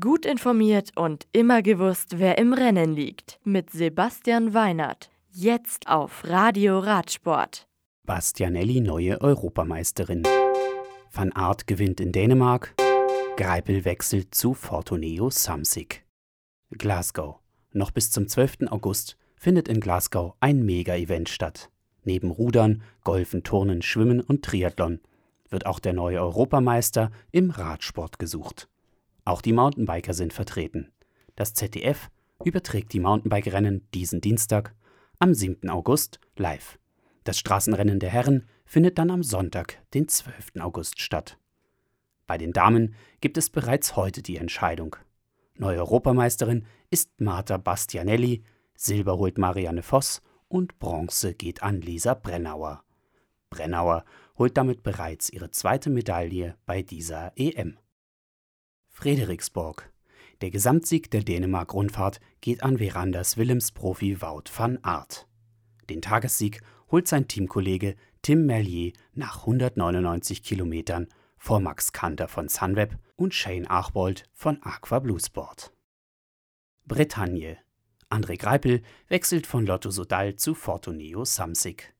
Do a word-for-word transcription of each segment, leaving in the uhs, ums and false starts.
Gut informiert und immer gewusst, wer im Rennen liegt. Mit Sebastian Weinert. Jetzt auf Radio Radsport. Bastianelli neue Europameisterin. Van Aert gewinnt in Dänemark. Greipel wechselt zu Fortuneo Samsic. Glasgow. Noch bis zum zwölften August findet in Glasgow ein Mega-Event statt. Neben Rudern, Golfen, Turnen, Schwimmen und Triathlon wird auch der neue Europameister im Radsport gesucht. Auch die Mountainbiker sind vertreten. Das Z D F überträgt die Mountainbike-Rennen diesen Dienstag am siebten August live. Das Straßenrennen der Herren findet dann am Sonntag, den zwölften August statt. Bei den Damen gibt es bereits heute die Entscheidung. Neue Europameisterin ist Martha Bastianelli, Silber holt Marianne Voss und Bronze geht an Lisa Brennauer. Brennauer holt damit bereits ihre zweite Medaille bei dieser E M. Frederiksborg. Der Gesamtsieg der Dänemark-Rundfahrt geht an Verandas Willems-Profi Wout van Aert. Den Tagessieg holt sein Teamkollege Tim Merlier nach hundertneunundneunzig Kilometern vor Max Kanter von Sunweb und Shane Archbold von Aqua Bluesport. Bretagne. André Greipel wechselt von Lotto Soudal zu Fortuneo Samsic.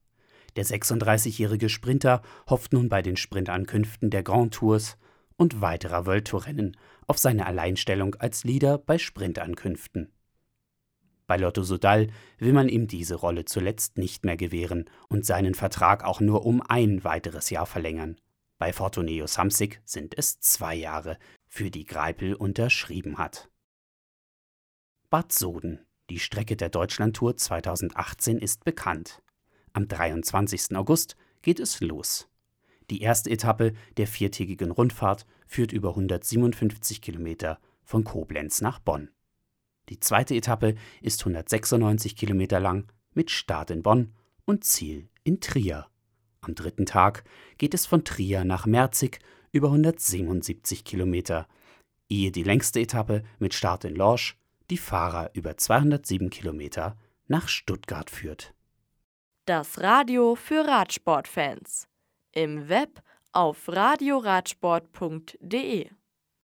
Der sechsunddreißigjährige Sprinter hofft nun bei den Sprintankünften der Grand Tours und weiterer World-Tour-Rennen auf seine Alleinstellung als Leader bei Sprintankünften. Bei Lotto Soudal will man ihm diese Rolle zuletzt nicht mehr gewähren und seinen Vertrag auch nur um ein weiteres Jahr verlängern. Bei Fortuneo Samsic sind es zwei Jahre, für die Greipel unterschrieben hat. Bad Soden. Die Strecke der Deutschlandtour zweitausendachtzehn ist bekannt. Am dreiundzwanzigsten August geht es los. Die erste Etappe der viertägigen Rundfahrt führt über hundertsiebenundfünfzig Kilometer von Koblenz nach Bonn. Die zweite Etappe ist hundertsechsundneunzig Kilometer lang mit Start in Bonn und Ziel in Trier. Am dritten Tag geht es von Trier nach Merzig über hundertsiebenundsiebzig Kilometer, ehe die längste Etappe mit Start in Lorsch die Fahrer über zweihundertsieben Kilometer nach Stuttgart führt. Das Radio für Radsportfans. Im Web auf radioradsport punkt de